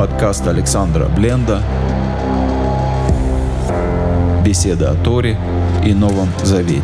Подкаст Александра Бленда. Беседа о Торе и Новом Завете.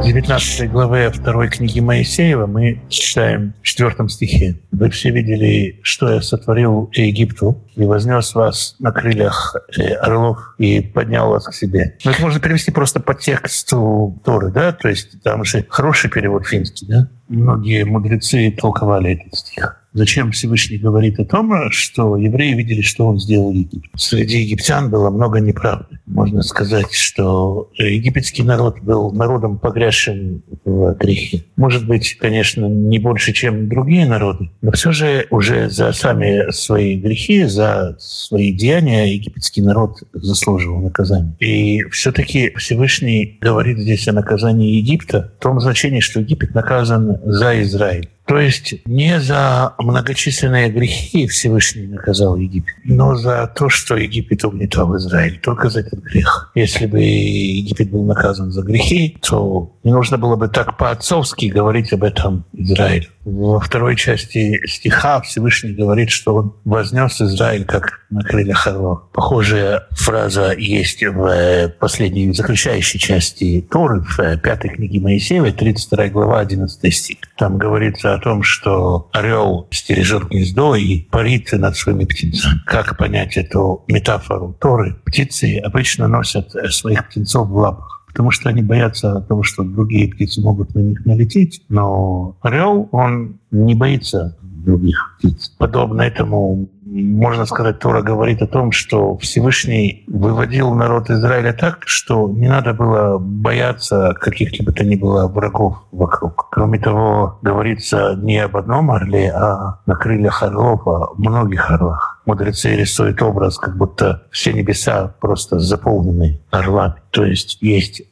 В 19 главе 2 книги Моисеева мы читаем в 4 стихе. «Вы все видели, что я сотворил Египту, и вознес вас на крыльях орлов, и поднял вас к себе». Но это можно перевести просто по тексту Торы, да? То есть там же хороший перевод финский, да? Многие мудрецы толковали этот стих. Зачем Всевышний говорит о том, что евреи видели, что он сделал Египет? Среди египтян было много неправды. Можно сказать, что египетский народ был народом, погрязшим в грехе. Может быть, конечно, не больше, чем другие народы, но все же уже за сами свои грехи, за свои деяния египетский народ заслуживал наказания. И все-таки Всевышний говорит здесь о наказании Египта в том значении, что Египет наказан за Израиль. То есть не за многочисленные грехи Всевышний наказал Египет, но за то, что Египет угнетал Израиль, только за этот грех. Если бы Египет был наказан за грехи, то не нужно было бы так по-отцовски говорить об этом Израилю. Во второй части стиха Всевышний говорит, что он вознес Израиль как на крыльях орла. Похожая фраза есть в последней, заключающей части Торы, в 5 книге Моисеева, 32 глава, 11 стих. Там говорится о том, что орел стережет гнездо и парит над своими птенцами. Как понять эту метафору Торы? Птицы обычно носят своих птенцов в лапах, потому что они боятся того, что другие птицы могут на них налететь. Но орел, он не боится других птиц. Подобно этому, можно сказать, Тора говорит о том, что Всевышний выводил народ Израиля так, что не надо было бояться каких-либо то ни было врагов вокруг. Кроме того, говорится не об одном орле, а на крыльях орлов, о многих орлах. Мудрецы рисуют образ, как будто все небеса просто заполнены орлами. То есть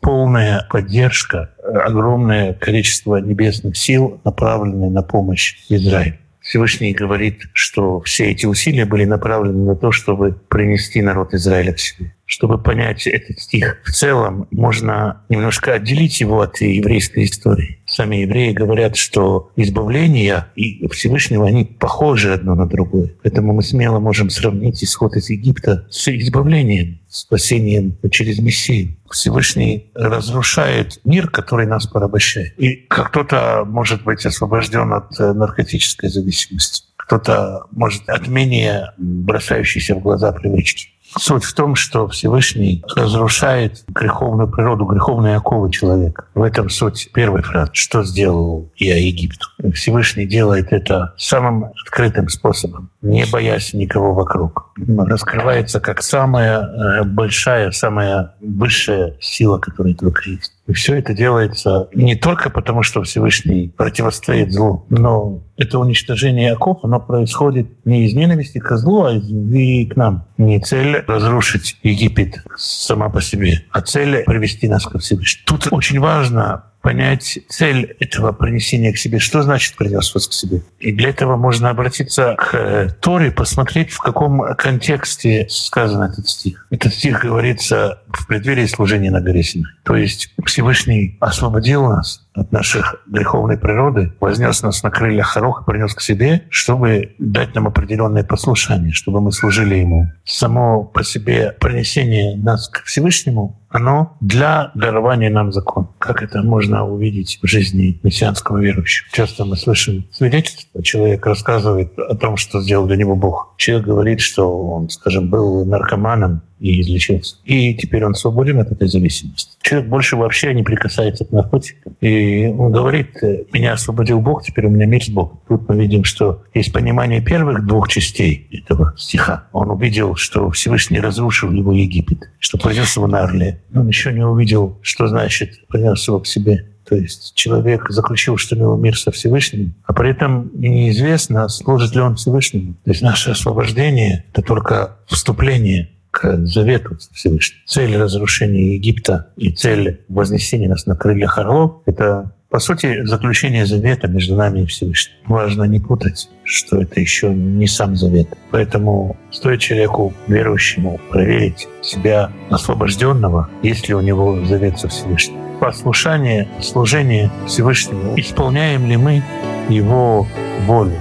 полная поддержка, огромное количество небесных сил, направленные на помощь Израилю. Всевышний говорит, что все эти усилия были направлены на то, чтобы принести народ Израиля к себе. Чтобы понять этот стих в целом, можно немножко отделить его от еврейской истории. Сами евреи говорят, что избавление и Всевышнего, они похожи одно на другое. Поэтому мы смело можем сравнить исход из Египта с избавлением, спасением через Мессию. Всевышний разрушает мир, который нас порабощает. И как кто-то может быть освобожден от наркотической зависимости, кто-то может от менее бросающейся в глаза привычки. Суть в том, что Всевышний разрушает греховную природу, греховные оковы человека. В этом суть первой фразы. Что сделал я Египту? Всевышний делает это самым открытым способом, не боясь никого вокруг. Раскрывается как самая большая, самая высшая сила, которая только есть. И все это делается не только потому, что Всевышний противостоит злу, но это уничтожение оков, оно происходит не из ненависти к злу, а из любви к нам. Не цель разрушить Египет сама по себе, а цель привести нас ко Всевышнему. Тут очень важно понять цель этого принесения к себе. Что значит «принес вас к себе»? И для этого можно обратиться к Торе, посмотреть, в каком контексте сказан этот стих. Этот стих говорится в преддверии служения на горе Синай. То есть Всевышний освободил нас от наших греховной природы, вознес нас на крыльях орла, принес к себе, чтобы дать нам определенное послушание, чтобы мы служили Ему. Само по себе принесение нас к Всевышнему, оно для дарования нам закон. Как это можно увидеть в жизни мессианского верующего? Часто мы слышим свидетельства. Человек рассказывает о том, что сделал для него Бог. Человек говорит, что он, скажем, был наркоманом и излечился. И теперь он свободен от этой зависимости. Человек больше вообще не прикасается к наркотикам. И он говорит: меня освободил Бог, теперь у меня мир с Богом. Тут мы видим, что есть понимание первых двух частей этого стиха. Он увидел, что Всевышний разрушил его Египет, что принес его на орле. Он еще не увидел, что значит принес его к себе. То есть человек заключил, что у него мир со Всевышним, а при этом неизвестно, служит ли он Всевышнему. То есть наше освобождение — это только вступление к завету Всевышнего. Цель разрушения Египта и цель вознесения нас на крыльях орлов — это По сути, заключение завета между нами и Всевышним. Важно не путать, что это еще не сам завет. Поэтому стоит человеку, верующему, проверить себя освобожденного, есть ли у него завет со Всевышним. Послушание, служение Всевышнему. Исполняем ли мы его волю?